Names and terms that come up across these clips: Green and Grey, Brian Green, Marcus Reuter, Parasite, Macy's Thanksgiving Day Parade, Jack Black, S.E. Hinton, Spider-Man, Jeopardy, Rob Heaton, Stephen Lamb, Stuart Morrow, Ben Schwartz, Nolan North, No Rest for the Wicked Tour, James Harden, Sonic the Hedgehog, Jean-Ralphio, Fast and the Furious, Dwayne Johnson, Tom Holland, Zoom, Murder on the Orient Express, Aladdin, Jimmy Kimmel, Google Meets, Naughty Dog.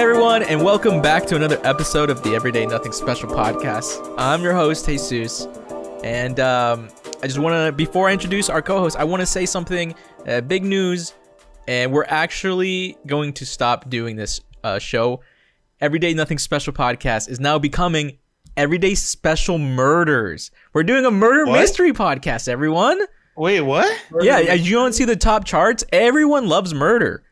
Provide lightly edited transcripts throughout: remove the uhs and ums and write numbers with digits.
Hey everyone, and welcome back to another episode of the Everyday Nothing Special podcast. I'm your host, Jesus, and I just want to, before I introduce our co-host, I want to say something, big news, and we're actually going to stop doing this show. Everyday Nothing Special podcast is now becoming Everyday Special Murders. We're doing a murder mystery podcast, everyone. Wait, what? Yeah, you don't see the top charts? Everyone loves murder.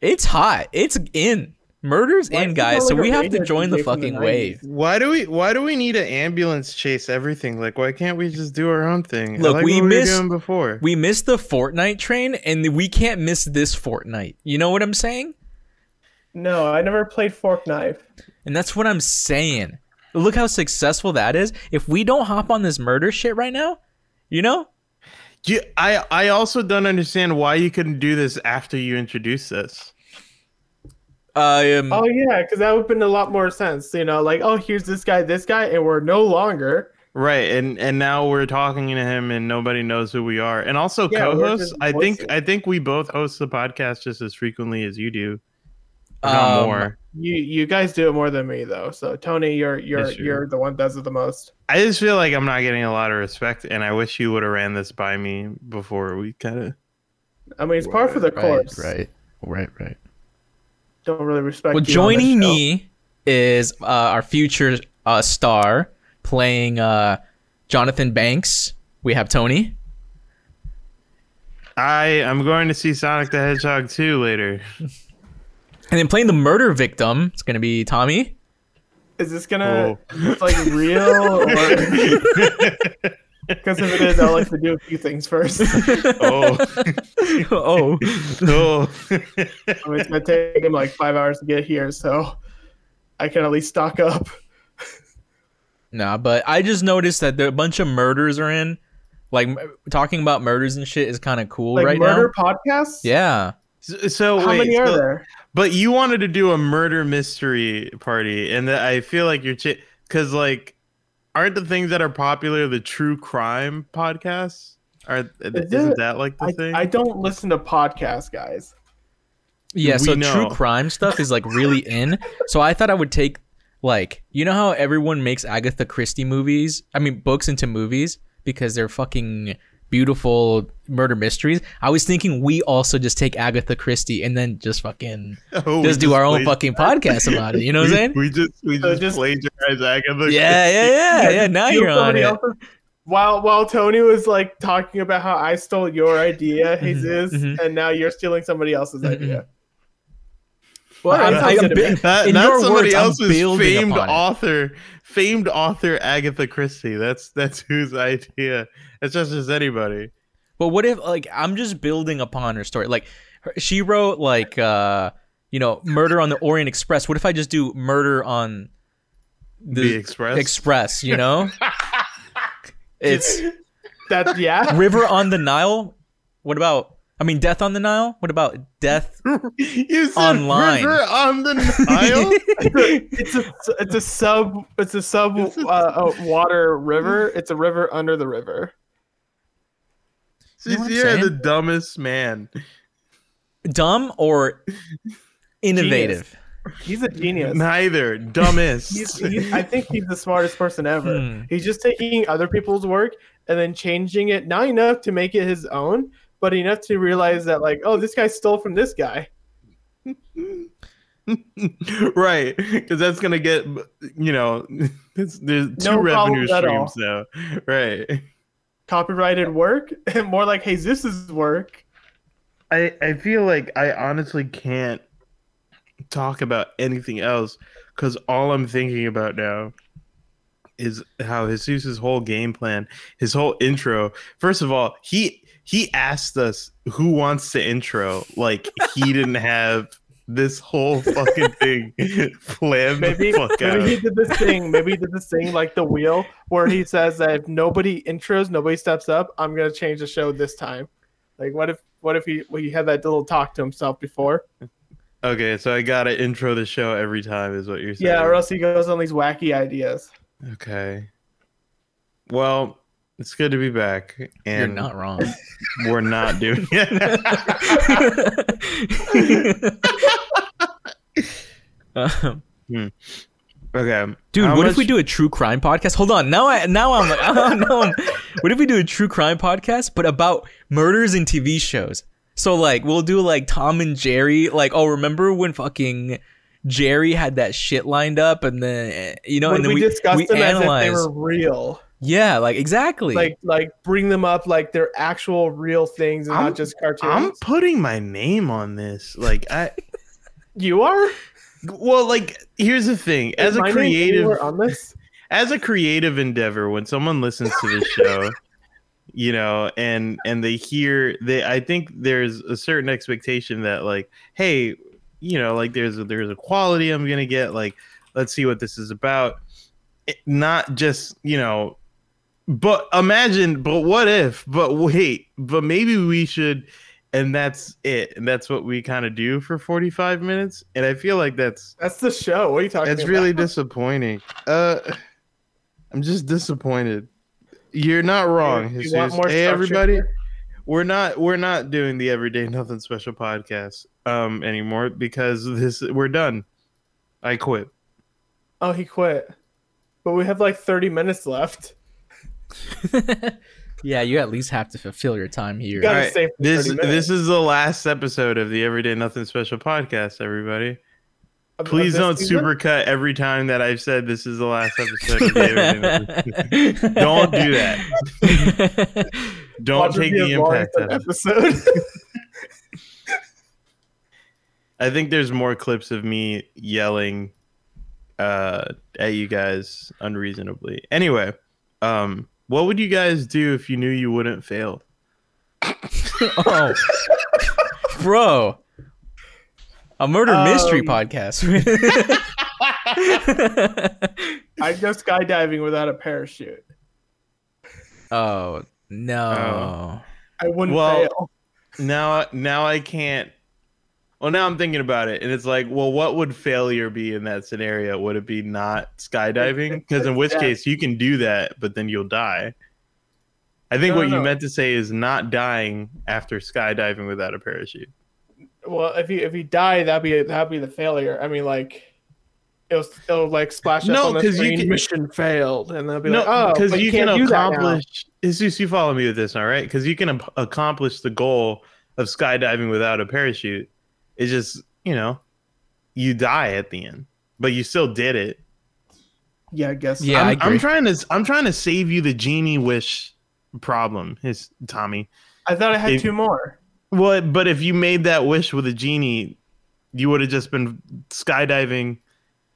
It's hot. It's in. Murder's in, guys, so we have to join the fucking wave. Why do we need an ambulance chase everything? Like, why can't we just do our own thing? Look, we missed the Fortnite train, and we can't miss this Fortnite. You know what I'm saying? No, I never played Fortnite. And that's what I'm saying. Look how successful that is. If we don't hop on this murder shit right now, you know? Yeah, I also don't understand why you couldn't do this after you introduce this. Oh yeah, because that would have been a lot more sense, you know, like, oh, here's this guy, and we're no longer right, and now we're talking to him, and nobody knows who we are, and also yeah, co-hosts. I think we both host the podcast just as frequently as you do. Not more. You guys do it more than me though. So Tony, you're the one that does it the most. I just feel like I'm not getting a lot of respect, and I wish you would have ran this by me before we kind of. I mean, it's par for the course. Right. Don't really respect. Well, joining me is our future star playing Jonathan Banks. We have Tony. I'm going to see Sonic the Hedgehog 2 later. And then playing the murder victim, it's going to be Tommy. Is this going to look like real? Because if it is, I'll like to do a few things first. I mean, it's going to take him like 5 hours to get here, so I can at least stock up. Nah, but I just noticed that a bunch of murders are in. Like, talking about murders and shit is kind of cool right now. Like murder podcasts? Yeah. So how many are there? But you wanted to do a murder mystery party, and I feel like you're... Because, aren't the things that are popular the true crime podcasts? Isn't that like the thing? I don't listen to podcasts, guys. Yeah, true crime stuff is really in. So I thought I would take you know how everyone makes Agatha Christie books into movies because they're fucking beautiful murder mysteries. I was thinking we also just take Agatha Christie and then just fucking do our own fucking podcast about it. You know what I'm saying? We just plagiarize Agatha. Yeah. Now you're on it. While Tony was talking about how I stole your idea, Jesus, and now you're stealing somebody else's idea. Well, famed author Agatha Christie. That's whose idea. It's just as anybody. But what if I'm just building upon her story? She wrote Murder on the Orient Express. What if I just do Murder on the Express? Express, you know? It's that yeah. River on the Nile. What about? I mean, Death on the Nile? What about Death you said Online? River on the Nile? It's a water river. It's a river under the river. You're the dumbest man. Dumb or innovative? Genius. He's a genius. Neither. Dumbest. I think he's the smartest person ever. He's just taking other people's work and then changing it, not enough to make it his own, but enough to realize that, this guy stole from this guy. Right. Because that's going to get, there's two revenue streams now. Right. Copyrighted work and more like Jesus's work. I feel like I honestly can't talk about anything else because all I'm thinking about now is how Jesus's whole game plan, his whole intro. First of all, He asked us who wants to intro. He didn't have this whole fucking thing planned. Maybe he did this thing like the wheel where he says that if nobody intros, nobody steps up, I'm gonna change the show this time. What if he had that little talk to himself before? Okay, so I gotta intro the show every time is what you're saying. Yeah, or else he goes on these wacky ideas. Okay. Well, it's good to be back. And you're not wrong. We're not doing it. Okay, dude, what if we do a true crime podcast? Hold on, now I'm what if we do a true crime podcast but about murders in TV shows? So like we'll do like Tom and Jerry, like, oh, remember when fucking Jerry had that shit lined up, and then, you know, when and then we discussed we them analyzed. As if they were real. Yeah, like exactly. Like bring them up like they're actual real things and not just cartoons. I'm putting my name on this. Like I, you are. Well, like here's the thing: as a creative, on this? As a creative endeavor, when someone listens to this show, you know, and they hear, they, I think there's a certain expectation that like, hey, you know, like there's a quality I'm gonna get. Like, let's see what this is about. It, not just, you know, but imagine, but what if, but wait, but maybe we should. And that's it. And that's what we kind of do for 45 minutes. And I feel like that's the show. What are you talking about? That's really disappointing. I'm just disappointed. You're not wrong. Hey, everybody, we're not doing the Everyday Nothing Special podcast anymore because we're done. I quit. Oh, he quit. But we have like 30 minutes left. Yeah, you at least have to fulfill your time here. You right. This is the last episode of the Everyday Nothing Special podcast, everybody. Please don't supercut every time that I've said this is the last episode of the Everyday Nothing. Don't do that. Don't take the impact out of episode. I think there's more clips of me yelling at you guys unreasonably. Anyway, what would you guys do if you knew you wouldn't fail? Oh, bro. A murder mystery podcast. I'd go skydiving without a parachute. Oh, no. I wouldn't fail. Now I can't. Well, now I'm thinking about it, and it's like, well, what would failure be in that scenario? Would it be not skydiving? Because in which case, you can do that, but then you'll die. I think you meant to say is not dying after skydiving without a parachute. Well, if you die, that'd be the failure. I mean, like, it'll like splash up on the screen. Mission failed, and they'll be because you can accomplish. It's just you follow me with this, all right? Because you can accomplish the goal of skydiving without a parachute. It's just, you know, you die at the end, but you still did it. Yeah, I guess. Yeah, I'm trying to save you the genie wish problem, is Tommy. I thought I had two more. Well, but if you made that wish with a genie, you would have just been skydiving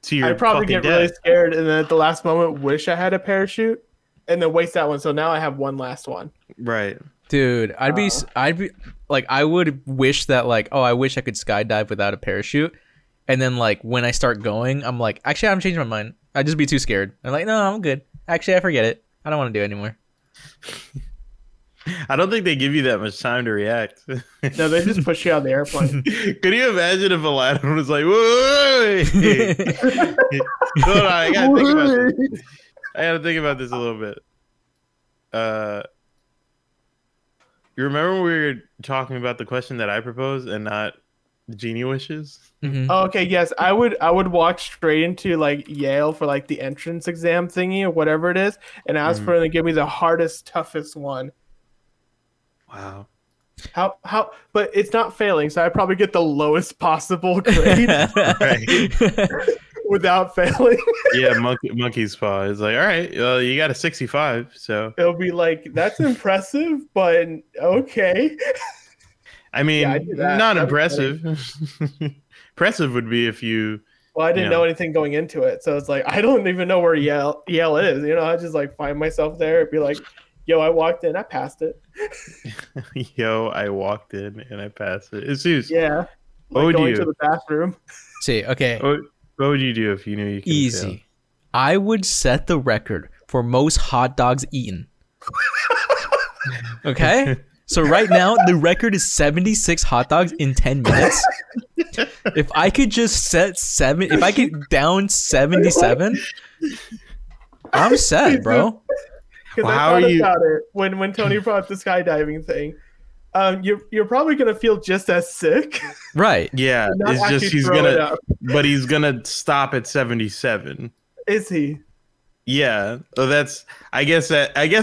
to your. I'd probably get death. Really scared, and then at the last moment, wish I had a parachute, and then waste that one. So now I have one last one. Right. Dude, I'd be like, I would wish that like, oh, I wish I could skydive without a parachute. And then like when I start going, I'm like, actually, I'm changing my mind. I'd just be too scared. I'm like, no, I'm good. Actually, I forget it. I don't want to do it anymore. I don't think they give you that much time to react. No, they just push you on the airplane. Could you imagine if Aladdin was like, whoa, hold on, I gotta think about this. I gotta think about this a little bit. You remember when we were talking about the question that I proposed and not genie wishes? Mm-hmm. Oh, okay, yes. I would walk straight into like Yale for like the entrance exam thingy or whatever it is, and ask for them to give me the hardest, toughest one. Wow. How? But it's not failing, so I probably get the lowest possible grade without failing. Yeah, monkey's paw. It's like, all right, you got a 65, so it'll be like, that's impressive, but okay. I mean, yeah, not impressive. Impressive would be if you. Well, I didn't know anything going into it, so it's like I don't even know where Yale is. You know, I just like find myself there and be like, yo, I walked in, I passed it. Yo, I walked in and I passed it. It's just, yeah. Like what going to the bathroom. See, okay. What would you do if you knew you could easy fail? I would set the record for most hot dogs eaten. Okay? So right now, the record is 76 hot dogs in 10 minutes. If I could just set if I could down 77, I'm set, bro. Because I thought about it when Tony brought the skydiving thing. You're probably gonna feel just as sick. Right. Yeah. It's just he's gonna stop at 77. Is he? Yeah. So that's. I guess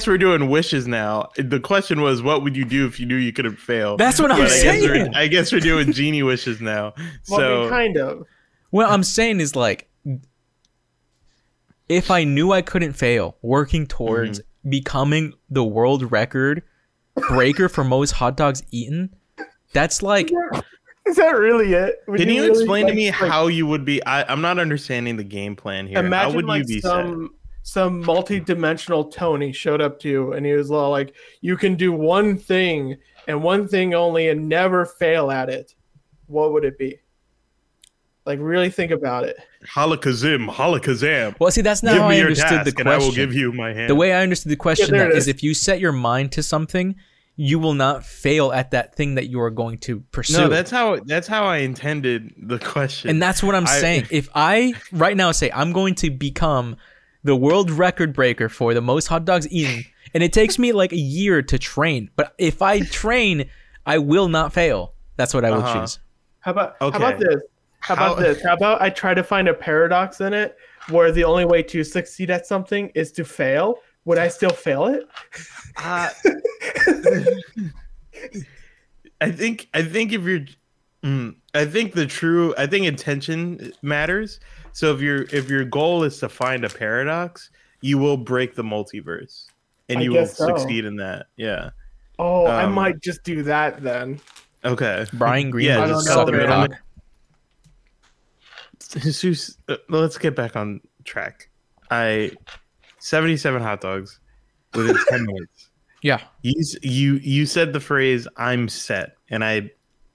we're doing wishes now. The question was, what would you do if you knew you couldn't fail? That's what I'm saying. I guess we're doing genie wishes now. Well, so I mean, kind of. What I'm saying is like, if I knew I couldn't fail, working towards becoming the world record breaker for most hot dogs eaten. That's like, is that really it? Can you explain to me how you would be? I'm not understanding the game plan here. Imagine how would you be some multi-dimensional Tony showed up to you and he was like, you can do one thing and one thing only and never fail at it. What would it be? Like, really think about it. Halakazim, halakazam. Well, see, that's not how I understood the question. And I will give you my hand. The way I understood the question is if you set your mind to something, you will not fail at that thing that you are going to pursue. No, that's how I intended the question. And that's what I'm saying. If I right now say I'm going to become the world record breaker for the most hot dogs eaten, and it takes me like a year to train, but if I train, I will not fail. That's what I will choose. How about this? How about I try to find a paradox in it where the only way to succeed at something is to fail? Would I still fail it? I think intention matters. So if your goal is to find a paradox, you will break the multiverse and you will succeed in that. Yeah. Oh, I might just do that then. Okay. Brian Green. Yeah, just cut the middle. Jesus, let's get back on track. 77 hot dogs within 10 minutes. Yeah. You said the phrase, I'm set. And I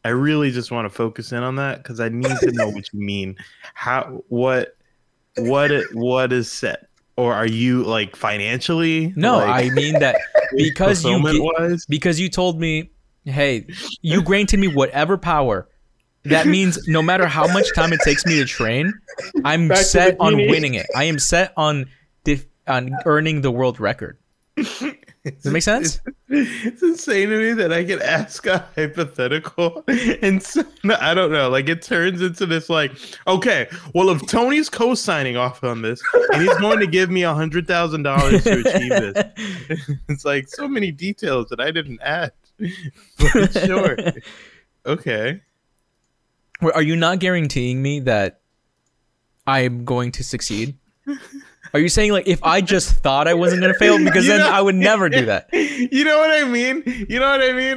really just want to focus in on that because I need to know what you mean. What is set? Or are you like financially? No, like, I mean that because you told me, hey, you granted me whatever power. That means no matter how much time it takes me to train, I'm set on winning it. I am set on earning the world record. Does it make sense? It's insane to me that I can ask a hypothetical and I don't know. Like it turns into this like, okay, well, if Tony's co-signing off on this and he's going to give me $100,000 to achieve this. It's like so many details that I didn't add. But sure. Okay. Are you not guaranteeing me that I'm going to succeed? Are you saying like if I just thought I wasn't going to fail because I would never do that? You know what I mean?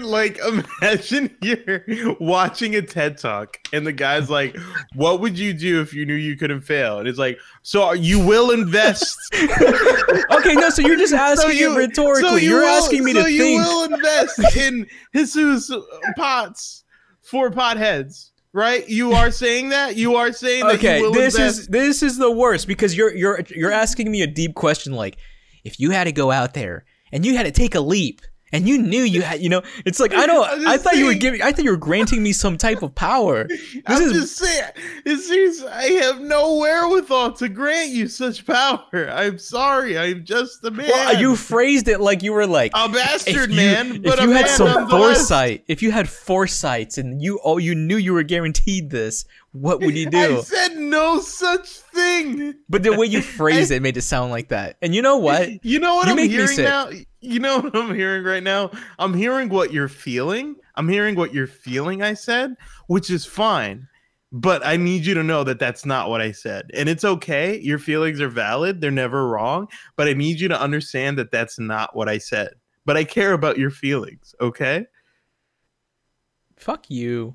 Like imagine you're watching a TED Talk and the guy's like, what would you do if you knew you couldn't fail? And it's like, so you will invest. Okay, no, so you're just asking it rhetorically. You're asking me to think. So you will invest in Jesus pots for potheads. Right, you are saying okay, that. Okay, this is the worst because you're asking me a deep question like, if you had to go out there and you had to take a leap and you knew you had, it's like I thought you were granting me some type of power. I'm just saying, it seems I have no wherewithal to grant you such power. I'm sorry, I'm just a man. Well, you phrased it like you were like a bastard man. But if you had some foresight, if you had foresights and you knew you were guaranteed this, what would you do? I said no such thing. But the way you phrased it made it sound like that. And you know what? You know what I'm hearing now? You know what I'm hearing right now? I'm hearing what you're feeling. I said, which is fine. But I need you to know that that's not what I said. And it's okay. Your feelings are valid. They're never wrong. But I need you to understand that that's not what I said. But I care about your feelings. Okay? Fuck you.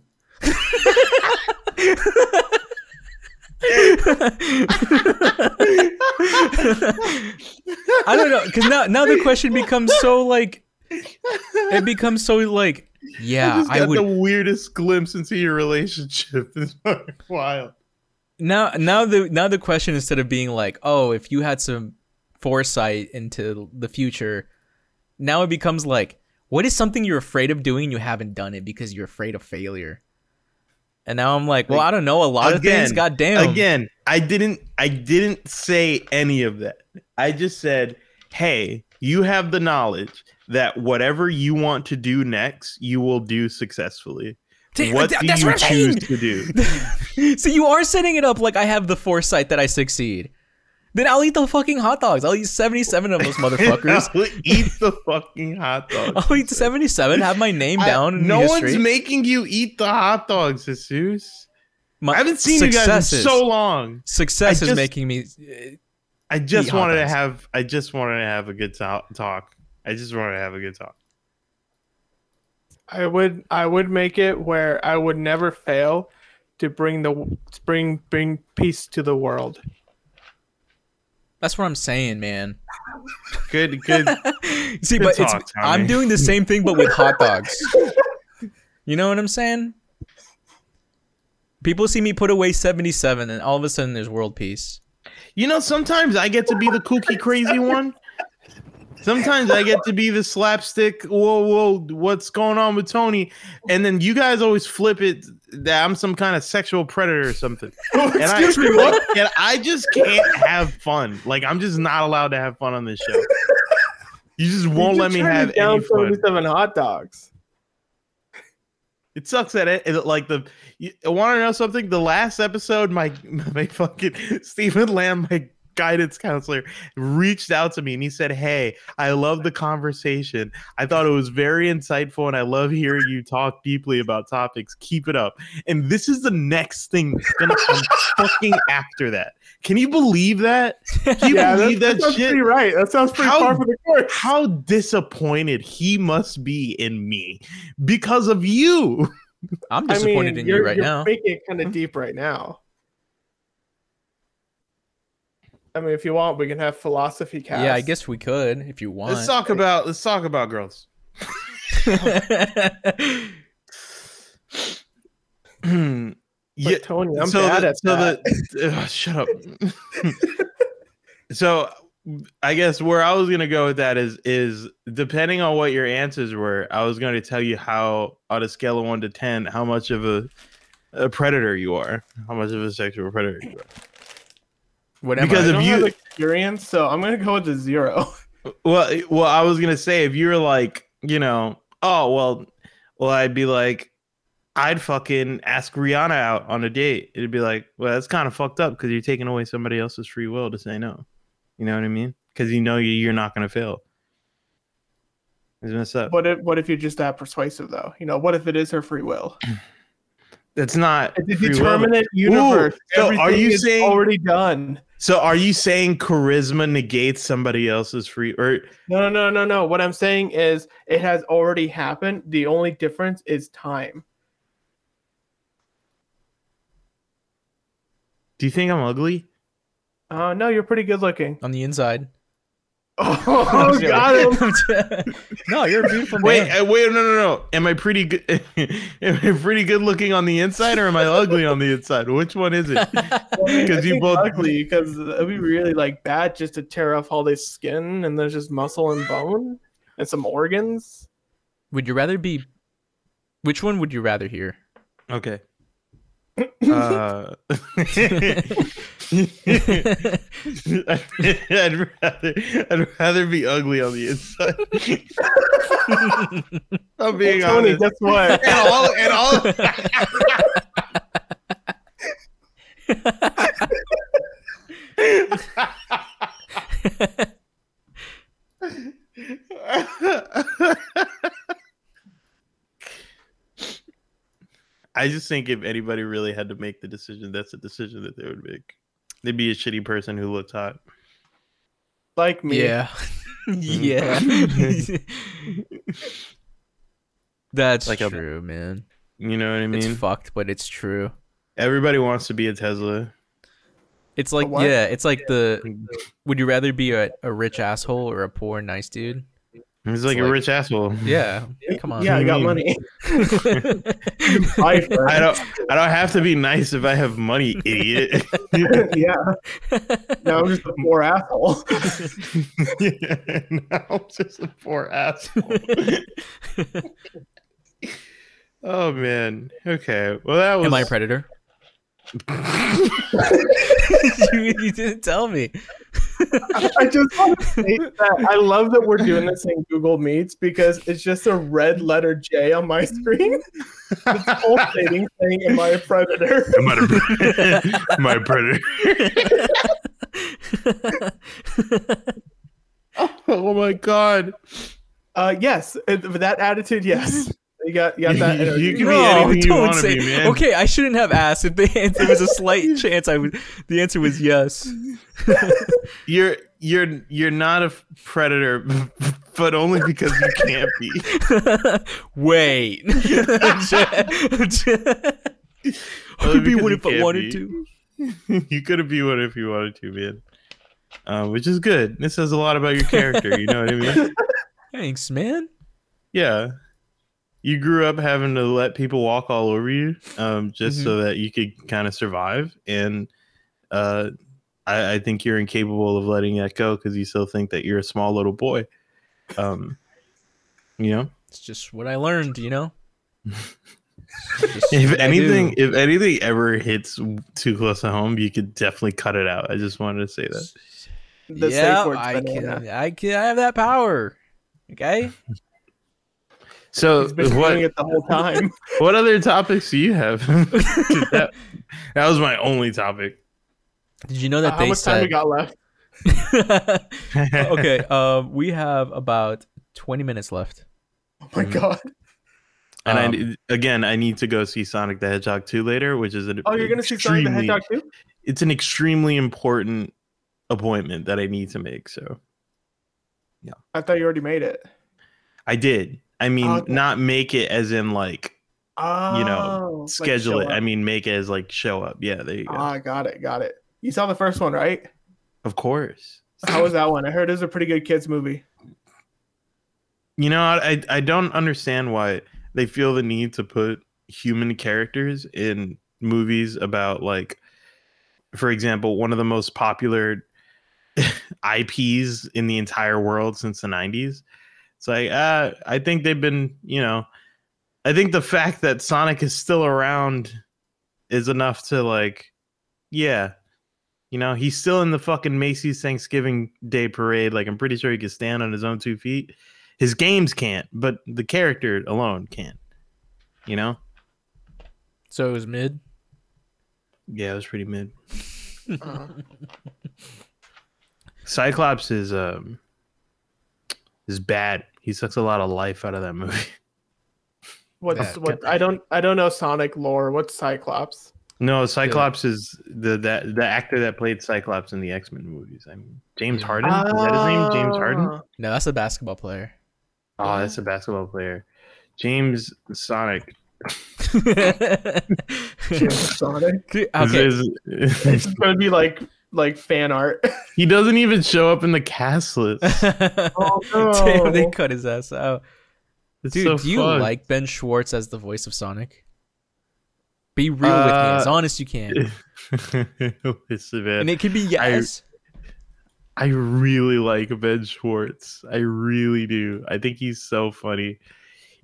I don't know, because now the question becomes so like, it becomes so like, yeah, I got the weirdest glimpse into your relationship. It's wild. Now the question, instead of being like, oh, if you had some foresight into the future, now it becomes like, what is something you're afraid of doing? You haven't done it because you're afraid of failure. And now I'm like, well, I don't know. A lot of things, goddamn. Again, I didn't say any of that. I just said, hey, You have the knowledge that whatever you want to do next, you will do successfully. What do you choose to do? So you are setting it up like I have the foresight that I succeed. Then I'll eat the fucking hot dogs. I'll eat 77 of those motherfuckers. I'll eat the fucking hot dogs. I'll eat 77, have my name down in the history. No one's making you eat the hot dogs, Jesus. I haven't seen you guys in so long. Success is making me I just wanted to have a good talk. I just wanted to have a good talk. I would make it where I would never fail to bring peace to the world. That's what I'm saying, man. Good. See, good but talk, it's, I'm doing the same thing, but with hot dogs. You know what I'm saying? People see me put away 77, and all of a sudden there's world peace. You know, sometimes I get to be the kooky, crazy one. Sometimes I get to be the slapstick, whoa, what's going on with Tony? And then you guys always flip it that I'm some kind of sexual predator or something. And I just can't have fun. Like, I'm just not allowed to have fun on this show. You just won't let me have any fun. 77 hot dogs. It sucks that I want to know something? The last episode, my fucking Stephen Lamb, my guidance counselor, reached out to me and he said, hey, I love the conversation. I thought it was very insightful and I love hearing you talk deeply about topics. Keep it up. And this is the next thing that's going to come fucking after that. Can you believe that? That shit? Pretty right. That sounds pretty far from the course. How disappointed he must be in me because of you. I'm disappointed in you right now. You're making it kind of deep right now. I mean, if you want, we can have philosophy cast. Yeah, I guess we could if you want. Let's talk about girls. Yeah, Tony, I'm bad at that. Shut up. So I guess where I was gonna go with that is depending on what your answers were, I was going to tell you how on a scale of 1 to 10, how much of a predator you are, how much of a sexual predator you are. Because if you have experience, so I'm gonna go with the 0. Well, I was gonna say if you were like, you know, I'd be like, I'd fucking ask Rihanna out on a date. It'd be like, well, that's kind of fucked up because you're taking away somebody else's free will to say no. You know what I mean? Because you know you're not gonna fail. It's messed up. What if you're just that persuasive though? You know, what if it is her free will? That's not a determinate universe. So are you saying already done? So are you saying charisma negates somebody else's free? Or no. What I'm saying is it has already happened. The only difference is time. Do you think I'm ugly? No, you're pretty good looking on the inside. Oh, got him! No, you're a beautiful man. Wait, no. Am I pretty good? Am I pretty good looking on the inside, or am I ugly on the inside? Which one is it? Because you both ugly. Because it'd be really like bad just to tear off all this skin, and there's just muscle and bone and some organs. Would you rather be? Which one would you rather hear? Okay. I'd rather be ugly on the inside. I'm being honest. Tony, guess what? I just think if anybody really had to make the decision, that's the decision that they would make. They'd be a shitty person who looks hot. Like me. Yeah. Yeah. That's like true, man. You know what I mean? It's fucked, but it's true. Everybody wants to be a Tesla. It's like, yeah, it's like would you rather be a rich asshole or a poor, nice dude? He's like a rich asshole. Yeah. Come on. Yeah, I got money. I don't have to be nice if I have money, idiot. Yeah. No, I'm just a poor asshole. Yeah, no, I'm just a poor asshole. Oh man. Okay. Well, that was. Am I a predator? You didn't tell me. I just want to say that I love that we're doing this in Google Meets because it's just a red letter J on my screen. It's pulsating saying, "Am I a predator? Am I a predator?" Oh my god. Yes, that attitude. Yes. You got that. Energy. You can be anything you want to be, man. Okay, I shouldn't have asked. If there was a slight chance, I would. The answer was yes. You're not a predator, but only because you can't be. Wait. I could be one if I wanted to. You could be one if you wanted to, man. Which is good. This says a lot about your character. You know what I mean? Thanks, man. Yeah. You grew up having to let people walk all over you just so that you could kind of survive. And I think you're incapable of letting that go because you still think that you're a small little boy. You know? It's just what I learned, you know? If anything ever hits too close to home, you could definitely cut it out. I just wanted to say that. I have that power. Okay? So he's been doing it the whole time. What other topics do you have? that was my only topic. Did you know that they said? How much time we got left? Okay, we have about 20 minutes left. Oh my god! And I need to go see Sonic the Hedgehog 2 later, which is an you're gonna see Sonic the Hedgehog 2? It's an extremely important appointment that I need to make. So, yeah. I thought you already made it. I did. I mean, not make it as in like, schedule like it. Up. I mean, make it as like show up. Yeah, there you go. Got it. You saw the first one, right? Of course. How was that one? I heard it was a pretty good kids movie. You know, I don't understand why they feel the need to put human characters in movies about like, for example, one of the most popular IPs in the entire world since the 90s. It's like, I think they've been, I think the fact that Sonic is still around is enough to like, he's still in the fucking Macy's Thanksgiving Day Parade. Like, I'm pretty sure he can stand on his own 2 feet. His games can't, but the character alone can, So it was mid? Yeah, it was pretty mid. Cyclops is bad. He sucks a lot of life out of that movie. I don't know Sonic lore. What's Cyclops? No, Cyclops is the actor that played Cyclops in the X-Men movies. I mean, James Harden? Is that his name? James Harden? No, that's a basketball player. Oh, that's a basketball player. James Sonic. James Sonic? Okay. It's going to be like fan art. He doesn't even show up in the cast list. Oh no. Damn, they cut his ass out. It's Dude, so do you fucked. Like Ben Schwartz as the voice of Sonic? Be real with me, as honest you can. Listen, man, and it could be yes. I really like Ben Schwartz. I really do. I think he's so funny.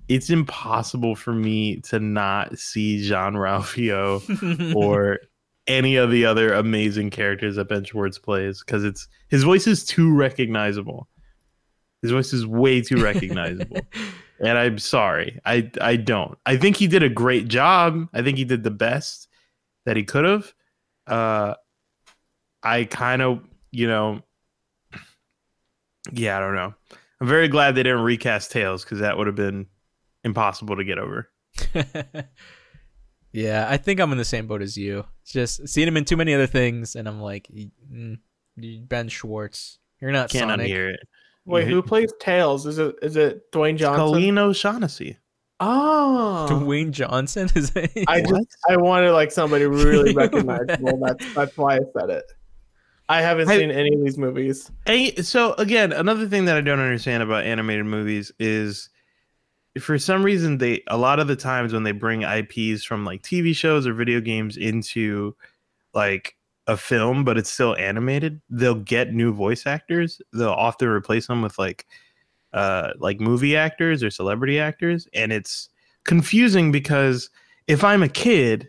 It's impossible for me to not see Jean-Ralphio or any of the other amazing characters that Ben Schwartz plays, because his voice is too recognizable. His voice is way too recognizable. And I'm sorry. I don't. I think he did a great job. I think he did the best that he could have. I kind of, I don't know. I'm very glad they didn't recast Tails, because that would have been impossible to get over. Yeah, I think I'm in the same boat as you. Just seen him in too many other things, and I'm like, Ben Schwartz, you're not Can't Sonic. Unhear it. Wait, who plays Tails? Is it Dwayne Johnson? Colleen O'Shaughnessy. Oh, Dwayne Johnson is. I wanted like somebody really recognizable. That's why I said it. I haven't seen any of these movies. So again, another thing that I don't understand about animated movies is, for some reason, a lot of the times when they bring IPs from like TV shows or video games into like a film, but it's still animated, they'll get new voice actors. They'll often replace them with like movie actors or celebrity actors. And it's confusing because if I'm a kid,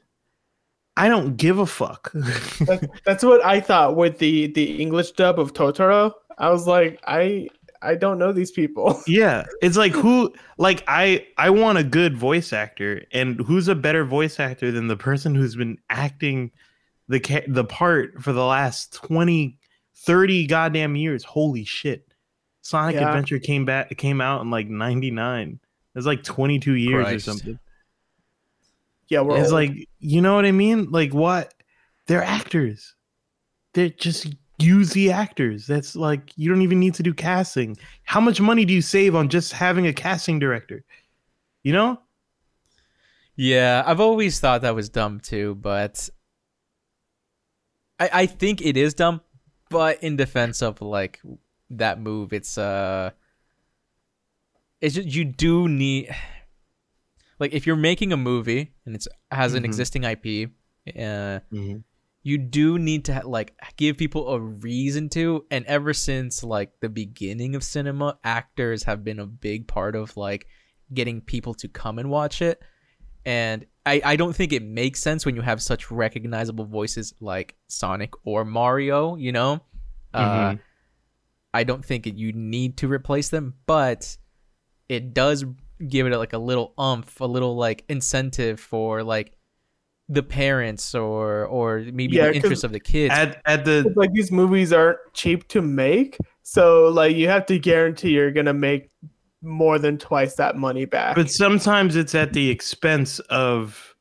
I don't give a fuck. That's what I thought with the English dub of Totoro. I was like, I don't know these people. Yeah. It's like who, like I want a good voice actor, and who's a better voice actor than the person who's been acting the part for the last 20, 30 goddamn years. Holy shit. Sonic Adventure came out in like 99. It's like 22 years Christ. Or something. Yeah, we're it's old. Like, you know what I mean? Like, what? They're actors. They're just use the actors. That's like, you don't even need to do casting. How much money do you save on just having a casting director? You know? Yeah, I've always thought that was dumb too, but I think it is dumb, but in defense of like that move, it's just, you do need. Like, if you're making a movie and it has an existing IP, you do need to like give people a reason to. And ever since like the beginning of cinema, actors have been a big part of like getting people to come and watch it. And I don't think it makes sense when you have such recognizable voices like Sonic or Mario, you know? I don't think you need to replace them, but it does give it like a little umph, a little like incentive for like the parents or maybe the interest of the kids. At the like these movies aren't cheap to make, so like you have to guarantee you're gonna make more than twice that money back. But sometimes it's at the expense of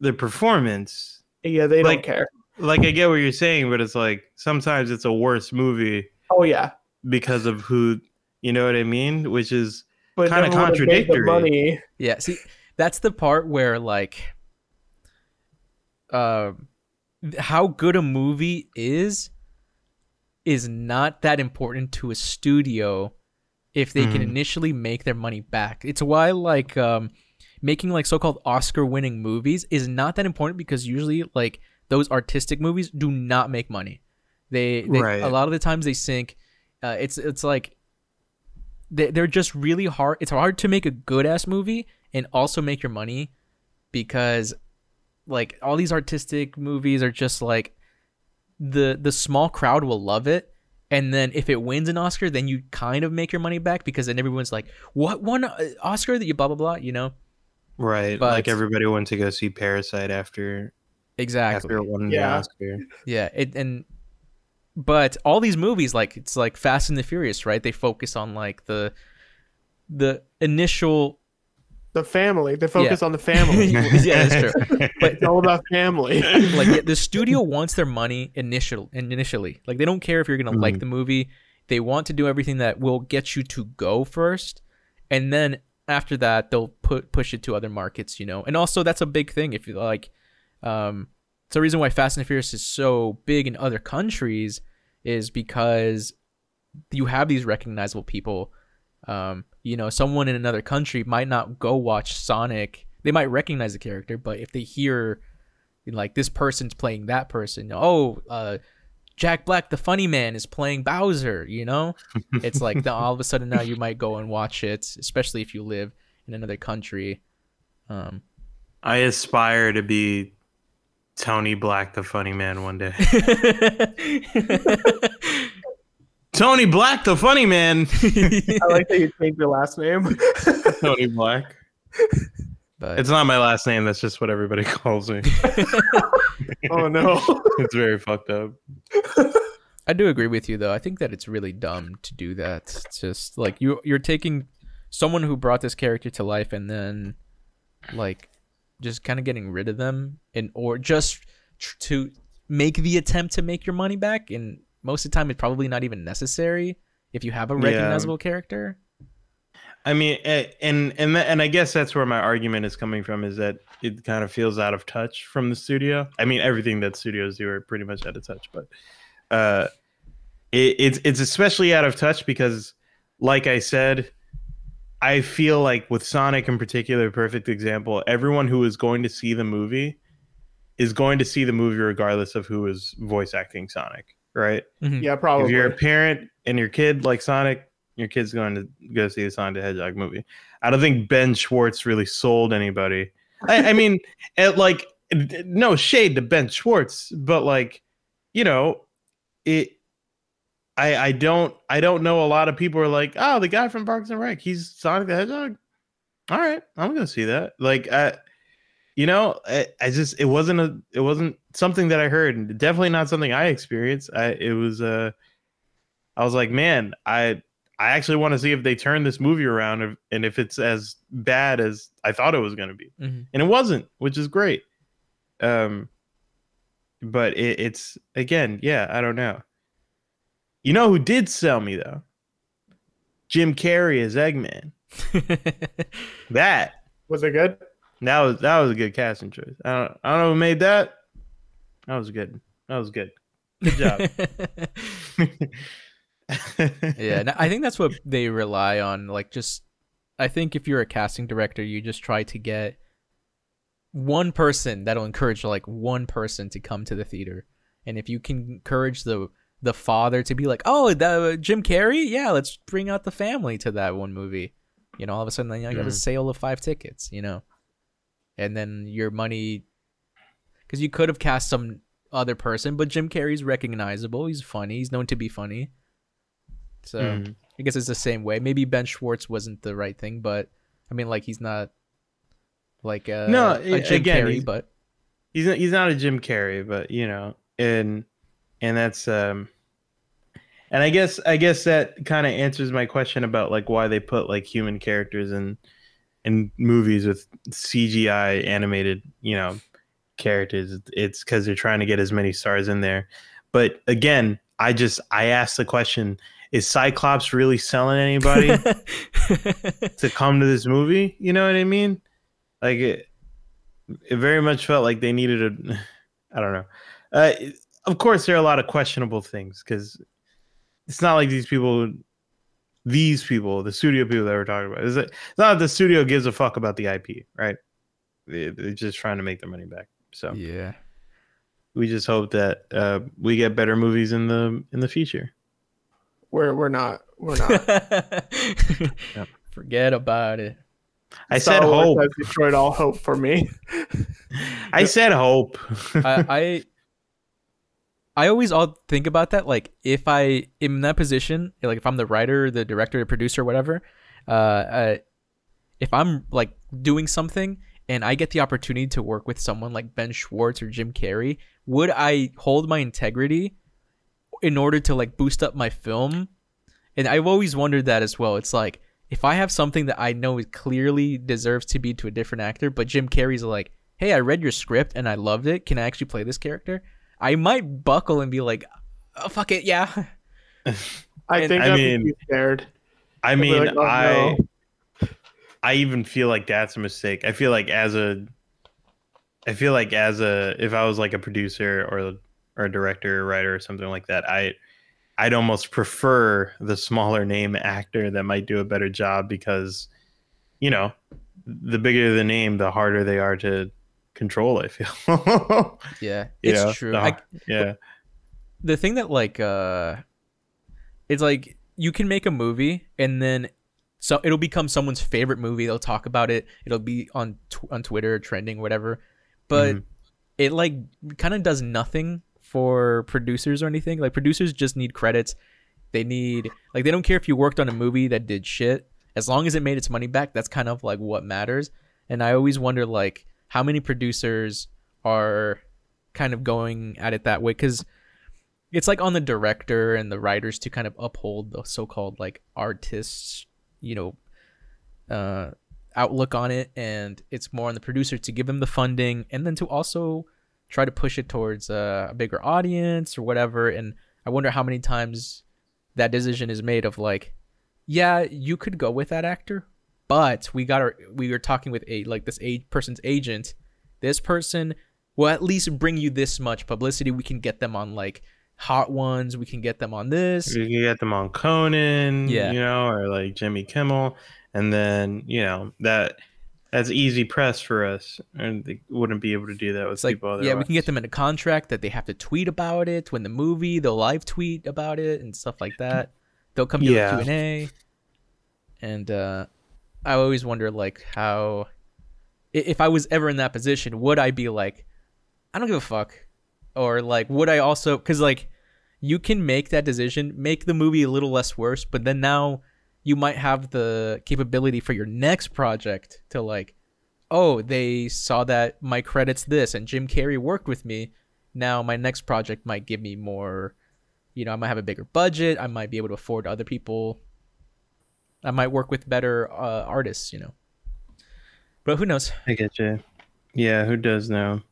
the performance. Yeah, they like, don't care. Like I get what you're saying, but it's like sometimes it's a worse movie. Oh yeah, because of who, you know what I mean, which is. But kind of contradictory. Money. Yeah, see, that's the part where, like, how good a movie is not that important to a studio if they can initially make their money back. It's why, like, making, like, so-called Oscar-winning movies is not that important because usually, like, those artistic movies do not make money. They right. A lot of the times they sink. It's like... They're just really hard. It's hard to make a good-ass movie and also make your money because, like, all these artistic movies are just, like, the small crowd will love it. And then if it wins an Oscar, then you kind of make your money back because then everyone's like, what won Oscar that you blah, blah, blah, you know? Right. But, like, everybody went to go see Parasite after. Exactly. After it won the Oscar. Yeah. But all these movies, like it's like Fast and the Furious, right? They focus on like the family. They focus on the family. Yeah, that's true. But it's all about family. Like the studio wants their money initially. Like they don't care if you're gonna like the movie. They want to do everything that will get you to go first, and then after that, they'll push it to other markets, you know. And also, that's a big thing. If you like, So the reason why Fast and the Furious is so big in other countries is because you have these recognizable people. You know, someone in another country might not go watch Sonic. They might recognize the character, but if they hear like this person's playing that person, Jack Black, the funny man, is playing Bowser, you know? It's like all of a sudden now you might go and watch it, especially if you live in another country. I aspire to be Tony Black, the funny man, one day. Tony Black, the funny man. I like that you changed your last name. Tony Black. But it's not my last name. That's just what everybody calls me. Oh, no. It's very fucked up. I do agree with you, though. I think that it's really dumb to do that. It's just like you're taking someone who brought this character to life and then like just kind of getting rid of them to make the attempt to make your money back. And most of the time it's probably not even necessary if you have a recognizable character. I mean, and I guess that's where my argument is coming from, is that it kind of feels out of touch from the studio. I mean, everything that studios do are pretty much out of touch, but it's especially out of touch because, like I said, I feel like with Sonic in particular, perfect example, everyone who is going to see the movie is going to see the movie regardless of who is voice acting Sonic, right? Mm-hmm. Yeah, probably. If you're a parent and your kid likes Sonic, your kid's going to go see the Sonic the Hedgehog movie. I don't think Ben Schwartz really sold anybody. I mean, no shade to Ben Schwartz, but like, you know, it. I don't know. A lot of people are like, oh, the guy from Parks and Rec, he's Sonic the Hedgehog. All right, I'm gonna see that. Like, it wasn't something that I heard, and definitely not something I experienced. I was like, man, I actually want to see if they turn this movie around and if it's as bad as I thought it was going to be. Mm-hmm. And it wasn't, which is great. But it's again, yeah, I don't know. You know who did sell me though? Jim Carrey as Eggman. That was it good? That was a good casting choice. I don't know who made that. That was good. Good job. Yeah, I think that's what they rely on. Like, just, I think if you're a casting director, you just try to get one person that'll encourage like one person to come to the theater. And if you can encourage the father to be like, oh, the Jim Carrey, yeah, let's bring out the family to that one movie. You know, all of a sudden, then you have a sale of 5 tickets. You know, and then your money, because you could have cast some other person, but Jim Carrey's recognizable. He's funny. He's known to be funny. So I guess it's the same way. Maybe Ben Schwartz wasn't the right thing, but I mean, like, he's not like a Jim Carrey, but he's not a Jim Carrey, but you know, and that's and I guess that kind of answers my question about like why they put like human characters in movies with CGI animated, you know, characters. It's because they're trying to get as many stars in there. But again, I asked the question. Is Cyclops really selling anybody to come to this movie? You know what I mean? Like, it very much felt like they needed a... I don't know. Of course, there are a lot of questionable things because it's not like the studio people that we're talking about. It's not that the studio gives a fuck about the IP, right? They're just trying to make their money back. So yeah, we just hope that we get better movies in the future. We're not. Yep. Forget about it. I said hope. I've destroyed all hope for me. I said hope. I always all think about that. Like, if I am in that position, like if I'm the writer, the director, the producer, whatever, if I'm like doing something and I get the opportunity to work with someone like Ben Schwartz or Jim Carrey, would I hold my integrity in order to like boost up my film? And I've always wondered that as well. It's like, if I have something that I know is clearly deserves to be to a different actor, but Jim Carrey's like, hey, I read your script and I loved it, can I actually play this character? I might buckle and be like, oh, fuck it, yeah. I think I'd be scared. I mean, like, oh, no. I even feel like that's a mistake. I feel like if I was like a producer or a director or writer or something like that, I'd almost prefer the smaller name actor that might do a better job, because, you know, the bigger the name, the harder they are to control, I feel. Yeah, it's true. The thing that like it's like you can make a movie and then so it'll become someone's favorite movie, they'll talk about it, it'll be on Twitter trending, whatever, but it like kind of does nothing for producers or anything. Like, producers just need credits. They need, like, they don't care if you worked on a movie that did shit, as long as it made its money back. That's kind of like what matters. And I always wonder like how many producers are kind of going at it that way, because it's like on the director and the writers to kind of uphold the so-called like artists, you know, outlook on it, and it's more on the producer to give them the funding and then to also try to push it towards a bigger audience or whatever. And I wonder how many times that decision is made of like, yeah, you could go with that actor, but we were talking with this person's agent. This person will at least bring you this much publicity. We can get them on like Hot Ones. We can get them on this. We can get them on Conan, you know, or like Jimmy Kimmel. And then, you know, that's easy press for us, and they wouldn't be able to do that with it's people. Like, yeah, we can get them in a contract that they have to tweet about it when the movie. They'll live tweet about it and stuff like that. They'll come to a Q&A, and I always wonder like how, if I was ever in that position, would I be like, I don't give a fuck. Or like, would I also, because like you can make that decision, make the movie a little less worse, but then now you might have the capability for your next project to like, oh, they saw that my credits this and Jim Carrey worked with me. Now my next project might give me more, you know, I might have a bigger budget. I might be able to afford other people. I might work with better artists, you know, but who knows? I get you. Yeah. Who does know?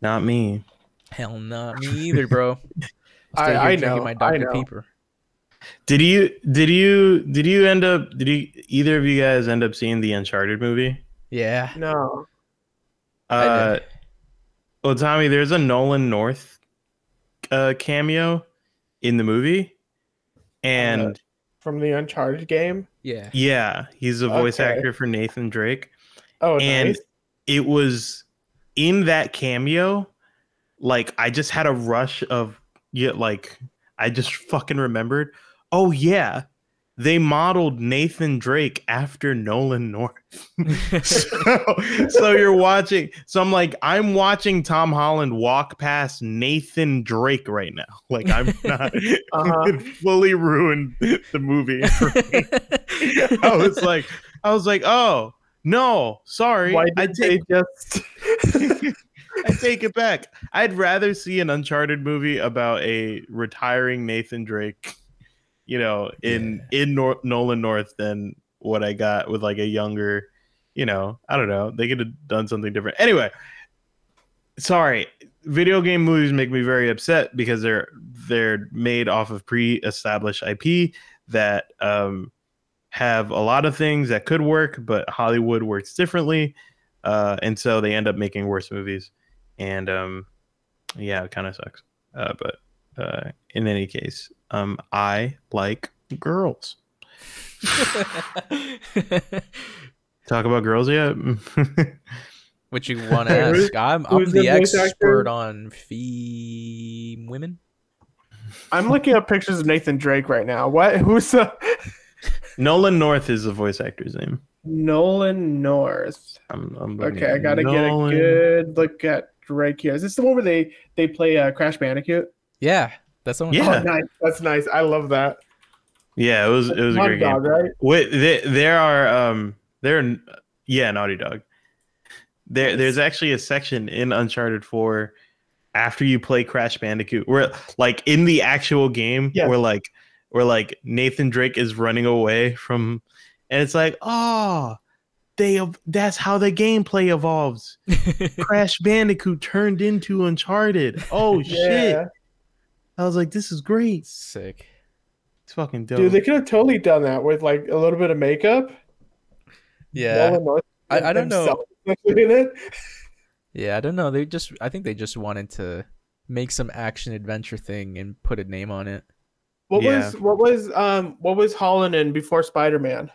Not me. Hell not me either, bro. I know. My Dr. I know. Pepper. Did either of you guys end up seeing the Uncharted movie? Yeah. No. Well, Tommy, there's a Nolan North cameo in the movie, and from the Uncharted game. Yeah. Yeah, he's a voice actor for Nathan Drake. Oh, and nice. It was in that cameo. Like, I just had a rush of, I just fucking remembered. Oh, yeah. They modeled Nathan Drake after Nolan North. so you're watching. So I'm like, I'm watching Tom Holland walk past Nathan Drake right now. Like, I'm not fully ruined the movie for me. I was like, oh, no, sorry. Why did they just... I take it back. I'd rather see an Uncharted movie about a retiring Nathan Drake, you know, in Nolan North than what I got with like a younger, you know, I don't know. They could have done something different. Anyway, sorry. Video game movies make me very upset because they're made off of pre-established IP that have a lot of things that could work, but Hollywood works differently. And so they end up making worse movies. And it kind of sucks. But in any case, I like girls. Talk about girls yet? What you want to ask? I'm the expert on women. I'm looking up pictures of Nathan Drake right now. What? Who's the... Nolan North is the voice actor's name. Nolan North. I'm okay, I gotta get a good look at Drake here. Is this the one where they play Crash Bandicoot? Yeah, that's the one. Yeah, oh, nice. That's nice. I love that. Yeah, it was a great game. Dog, right? Wait, there are Naughty Dog. There's actually a section in Uncharted 4 after you play Crash Bandicoot where like in the actual game where Nathan Drake is running away from. And it's like, oh, that's how the gameplay evolves. Crash Bandicoot turned into Uncharted. Oh, shit. I was like, this is great. Sick. It's fucking dope. Dude, they could have totally done that with like a little bit of makeup. Yeah. I don't know. Yeah, I don't know. I think they just wanted to make some action adventure thing and put a name on it. What was Holland in before Spider-Man?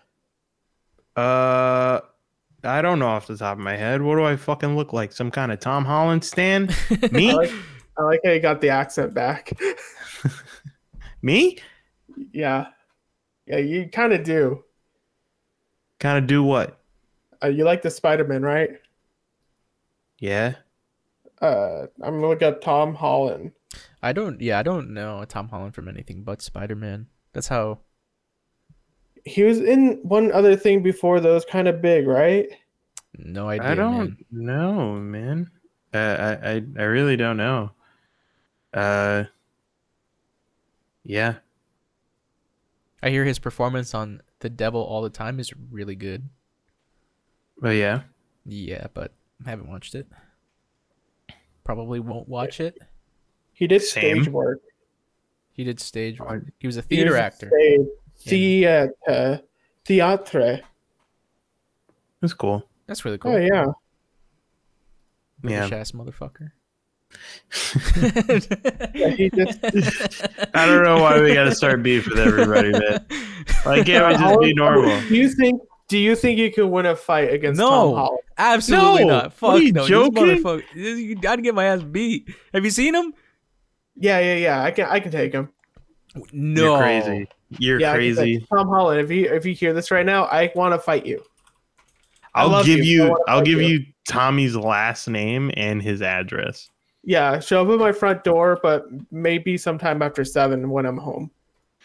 I don't know off the top of my head. What do I fucking look like? Some kind of Tom Holland stan? Me? I like how you got the accent back. Me? Yeah. Yeah, you kind of do. Kind of do what? You like the Spider-Man, right? Yeah. I'm going to look up Tom Holland. I don't know Tom Holland from anything but Spider-Man. That's how... He was in one other thing before that was kind of big, right? No idea. I don't know, man. I really don't know. Yeah. I hear his performance on The Devil all the time is really good. Oh yeah. Yeah, but I haven't watched it. Probably won't watch it. He did stage work. He was a theater actor. Theatre. That's cool. That's really cool. Oh yeah. British ass motherfucker. I don't know why we gotta start beef with everybody, man. Like, can't we just be normal? Do you think you could win a fight against Tom Holland? Absolutely not. Fuck are you no. Joking? I'd get my ass beat. Have you seen him? Yeah. I can take him. No. You're crazy. You're crazy. Tom Holland, if you hear this right now, I want to fight you. I'll give you Tommy's last name and his address. Yeah, show up at my front door, but maybe sometime after 7 when I'm home.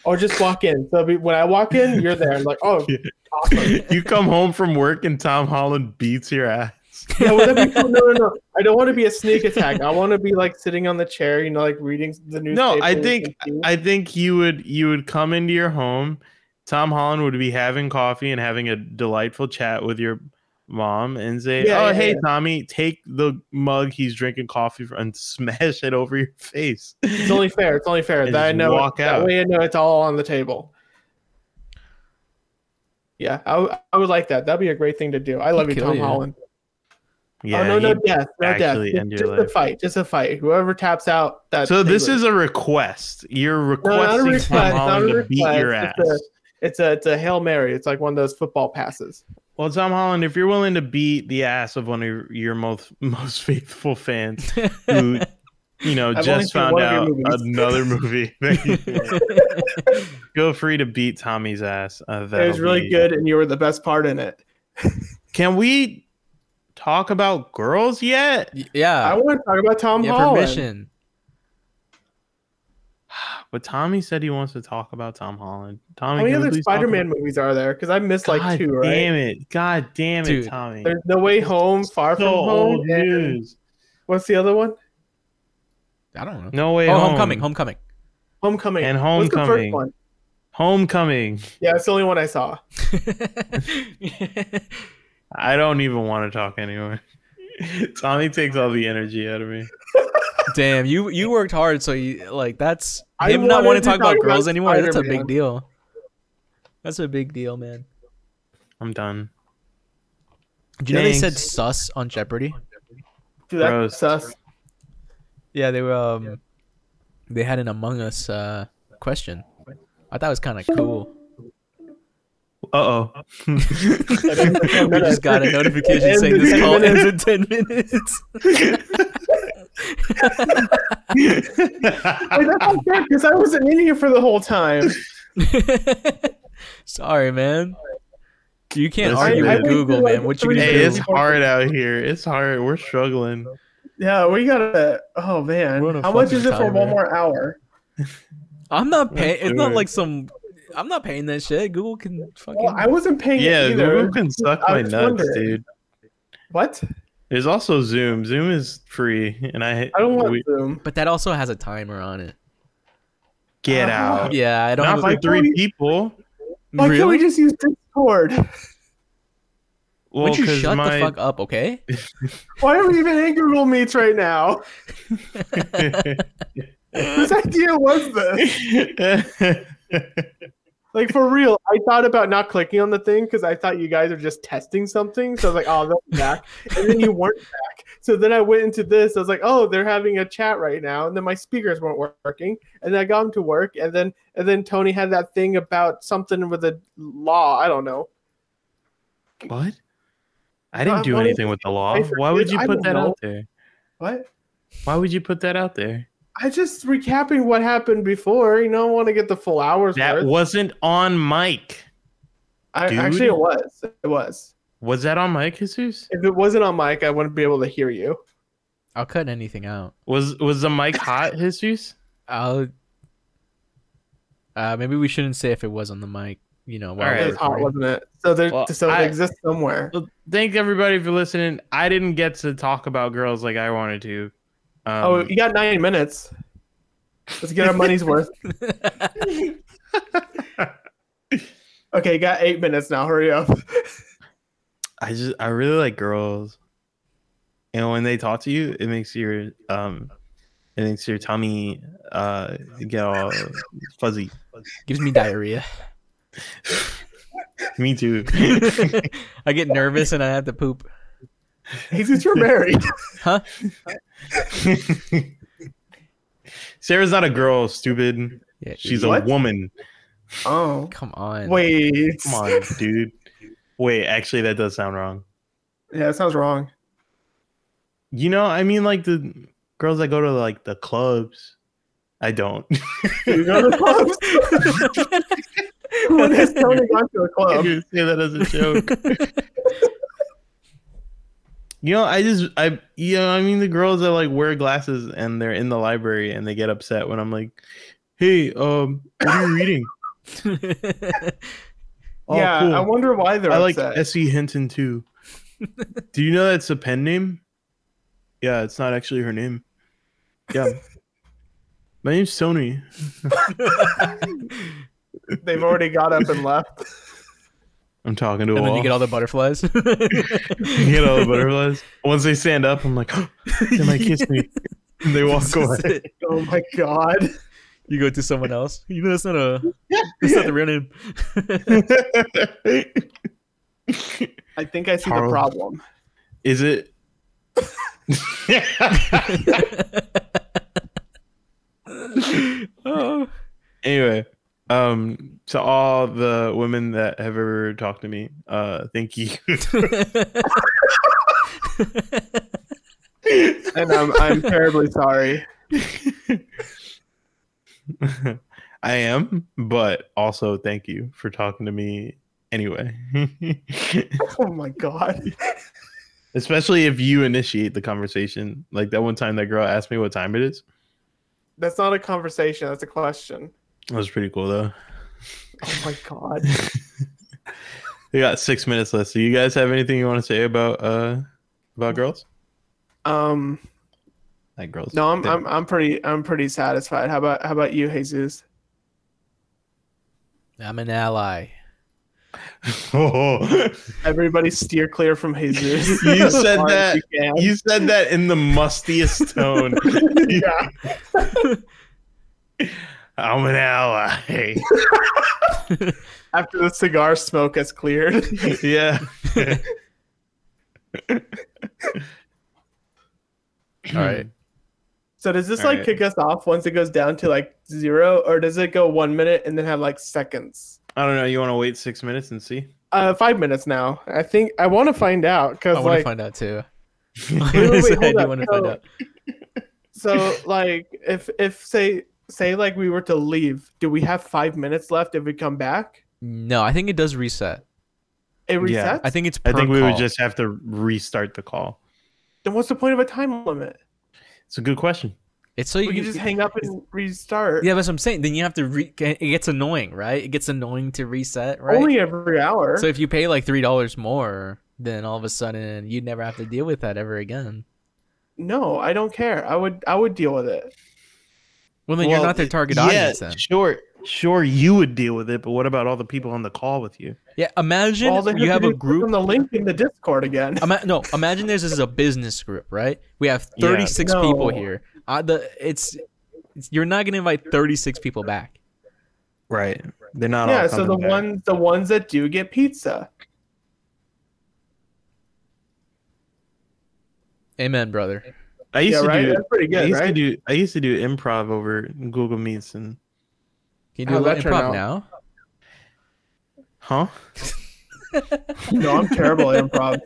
Or just walk in. So when I walk in, you're there. I'm like, oh, awesome. You come home from work and Tom Holland beats your ass. Yeah, would that be cool? No. I don't want to be a sneak attack. I want to be like sitting on the chair, you know, like reading the newspaper. No, I think you would come into your home. Tom Holland would be having coffee and having a delightful chat with your mom and say, hey, Tommy, take the mug he's drinking coffee from and smash it over your face. It's only fair. That I know. Walk out. That way I know it's all on the table. Yeah, I would like that. That'd be a great thing to do. I love you, Tom Holland. Yeah, oh, no death. Just a fight. Whoever taps out that. So this is a request. You're requesting Tom Holland to beat your ass. It's a Hail Mary. It's like one of those football passes. Well, Tom Holland, if you're willing to beat the ass of one of your most faithful fans, who just found out another movie, feel free to beat Tommy's ass. It was really good, and you were the best part in it. Can we talk about girls yet? Yeah, I want to talk about Tom Holland. Permission. But Tommy said he wants to talk about Tom Holland. Tommy, how many other Spider-Man movies are there? Because I missed like two, right? God damn it, dude. Tommy. There's No Way Home, Far From Home. News. What's the other one? I don't know. No Way Home. Homecoming. And Homecoming. What's the first one? Homecoming. Yeah, it's the only one I saw. I don't even want to talk anymore. Tommy takes all the energy out of me. Damn, you worked hard, so you, like, that's him not wanting to talk about girls anymore. Spider-Man. That's a big deal. That's a big deal, man. I'm done. Do you know they said sus on Jeopardy? Dude, that's sus. Yeah, they were. They had an Among Us question. I thought it was kind of cool. Uh-oh. We just got a notification saying this call ends in 10 minutes. Because I wasn't in here for the whole time. Sorry, man. You can't argue with Google, man. What you gonna do? It's hard out here. It's hard. We're struggling. Yeah, we gotta... Oh, man. How much is it for one more hour? I'm not paying... It's not like some... I'm not paying that shit. Google can fucking... Well, I wasn't paying it either. Yeah, Google can suck my nuts, dude. What? There's also Zoom. Zoom is free, and I don't want Zoom. But that also has a timer on it. Get out. Yeah, I don't... Not for three people. Why can't we just use Discord? Well, would you shut the fuck up, okay? Why are we even in Google Meets right now? Whose idea was this? Like, for real, I thought about not clicking on the thing because I thought you guys are just testing something. So I was like, oh, that's back. And then you weren't back. So then I went into this. I was like, oh, they're having a chat right now. And then my speakers weren't working. And then I got them to work. And then Tony had that thing about something with a law. I don't know. What? I didn't do anything with the law. Why would you put that out there? What? Why would you put that out there? I just recapping what happened before. You know, I want to get the full hours. That wasn't on mic. Actually, it was. It was. Was that on mic, Jesus? If it wasn't on mic, I wouldn't be able to hear you. I'll cut anything out. Was the mic hot, Jesus? Maybe we shouldn't say if it was on the mic. You know, while it was hot, wasn't it? So it exists somewhere. Well, thank everybody for listening. I didn't get to talk about girls like I wanted to. You got 90 minutes. Let's get our money's worth. Okay, you got 8 minutes now. Hurry up. I really like girls, and when they talk to you, it makes your tummy get all fuzzy. Gives me diarrhea. Me too. I get nervous and I have to poop. Jesus, you're married. Huh? Sarah's not a girl, stupid. Yeah, she's a woman. Oh, come on. Wait. Come on, dude. Wait, actually, that does sound wrong. Yeah, that sounds wrong. You know, I mean, like the girls that go to like the clubs. I don't. You go to the clubs? When is Tony going to a club? You say that as a joke. I mean the girls that like wear glasses and they're in the library and they get upset when I'm like, hey, what are you reading? Oh, yeah, cool. I wonder why they're upset. I like S.E. Hinton too. Do you know that's a pen name? Yeah, it's not actually her name. Yeah. My name's Sony. They've already got up and left. I'm talking to a wall. And then you get all the butterflies. You get all the butterflies. Once they stand up, I'm like, oh, they might kiss me. And they walk away. Oh my God. You go to someone else. You know, that's not the real name. I think I see the problem. Is it? Oh. Anyway, to all the women that have ever talked to me, thank you. And I'm terribly sorry. I am, but also thank you for talking to me anyway. Oh my God. Especially if you initiate the conversation. Like that one time that girl asked me what time it is. That's not a conversation, that's a question. That was pretty cool though. Oh my God. We got 6 minutes left. So you guys have anything you want to say about girls? Like girls. No, I'm pretty satisfied. How about you, Jesus? I'm an ally. Oh. Everybody steer clear from Jesus. You said that. You said that in the mustiest tone. Yeah. I'm an ally. After the cigar smoke has cleared. Yeah. All right. So does this kick us off once it goes down to like zero, or does it go 1 minute and then have like seconds? I don't know. You want to wait 6 minutes and see? 5 minutes now. I think I want to find out. Cause I want to find out too. I do want to find out. So like if we were to leave, do we have 5 minutes left if we come back? No, I think it does reset. It resets? Yeah. I think it's per call. We would just have to restart the call. Then what's the point of a time limit? It's a good question. It's so you can just hang up and restart. Yeah, that's what I'm saying. Then you have to it gets annoying, right? It gets annoying to reset, right? Only every hour. So if you pay like $3 more, then all of a sudden you'd never have to deal with that ever again. No, I don't care. I would deal with it. Well, then you're not their target audience then. Sure, you would deal with it, but what about all the people on the call with you? Yeah, imagine you have a group. On the link in the Discord again. Imagine this is a business group, right? We have 36 people here. You're not going to invite 36 people back, right? They're not. Yeah, all so the ones that do get pizza. Amen, brother. I used to do improv over Google Meets and. Can you do a improv now? Huh? No, I'm terrible at improv.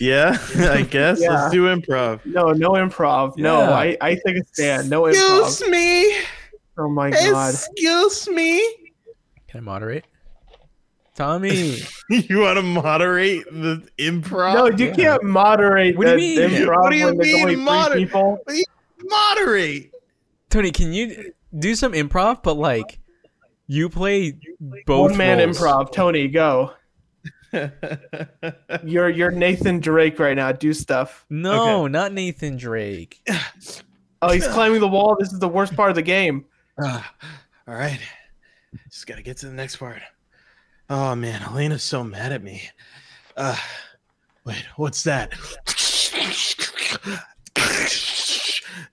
Yeah, I guess. Yeah. Let's do improv. No improv. Yeah. No, I take a stand. No improv. Excuse me. Oh my God. Excuse me. Can I moderate? Tommy. You want to moderate the improv? No, you can't moderate the improv. What do you mean moderate? Moderate. Tony, can you... do some improv, but like you play both. One man improv, Tony, go. You're Nathan Drake right now. Do stuff. No, Not Nathan Drake. Oh, he's climbing the wall. This is the worst part of the game. All right, just gotta get to the next part. Oh man, Elena's so mad at me. Wait, what's that?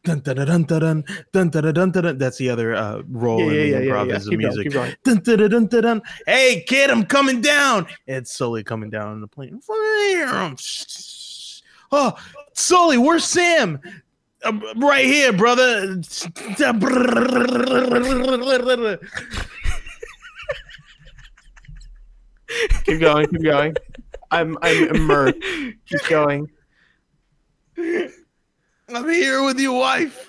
Dun dun dun dun dun dun dun dun dun. That's the other role in the improv is the music. Dun dun dun dun dun. Hey kid, I'm coming down. It's Sully coming down on the plane. Oh, Sully, where's Sam? Right here, brother. Keep going. I'm immersed. Keep going. I'm here with your wife.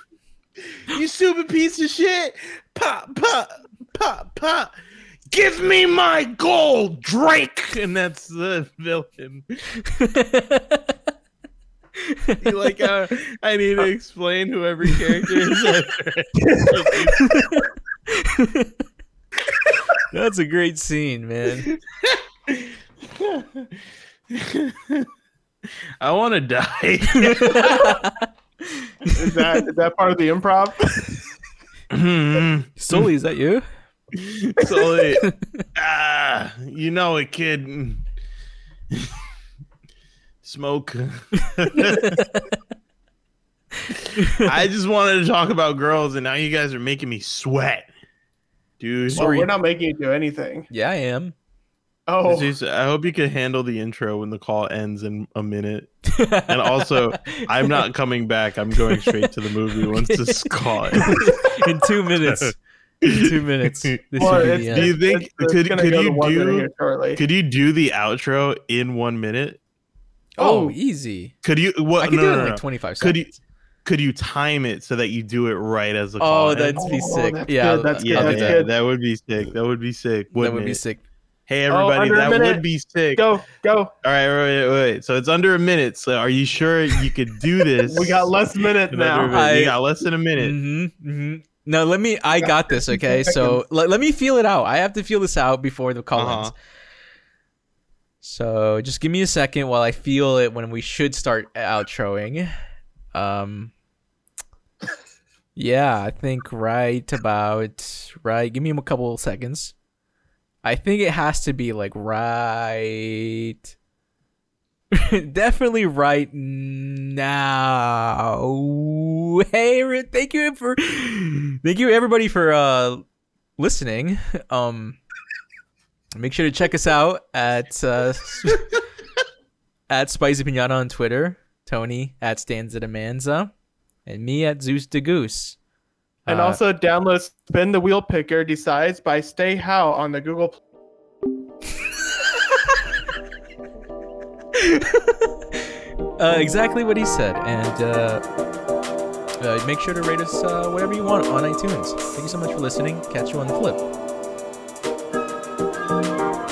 You stupid piece of shit. Pop, pop, pop, pop. Give me my gold, Drake. And that's the villain. You like how I need to explain who every character is after. That's a great scene, man. I want to die. Is that part of the improv? Sully, is that you? Sully, you know it, kid. Smoke. I just wanted to talk about girls, and now you guys are making me sweat, dude. Well, we're not making you do anything. Yeah, I am. Oh, I hope you can handle the intro when the call ends in a minute. And also, I'm not coming back. I'm going straight to the movie once this call ends. In 2 minutes. In 2 minutes. Do you think could you do the outro in 1 minute? Oh, easy. Could you? What? I could do it in like 25 seconds. Could you time it so that you do it right as the call? Oh, that'd be sick. That's good. That would be sick. That would be sick. Hey, everybody, that would be sick. Go. All right, wait. So it's under a minute. So are you sure you could do this? We got less minute now. We got less than a minute. Mm-hmm, mm-hmm. No, I got this, okay? So let me feel it out. I have to feel this out before the call ends. So just give me a second while I feel it when we should start outroing. Yeah, I think right about. Give me a couple seconds. I think it has to be like right. Definitely right now. Hey, thank you everybody for listening. Make sure to check us out at at Spicy Piñata on Twitter, Tony at Stanza de Manza, and me at Zeus de Goose. And also download Spin the Wheel Picker Decides by Stay How on the Google Play. Exactly what he said. And make sure to rate us whatever you want on iTunes. Thank you so much for listening. Catch you on the flip.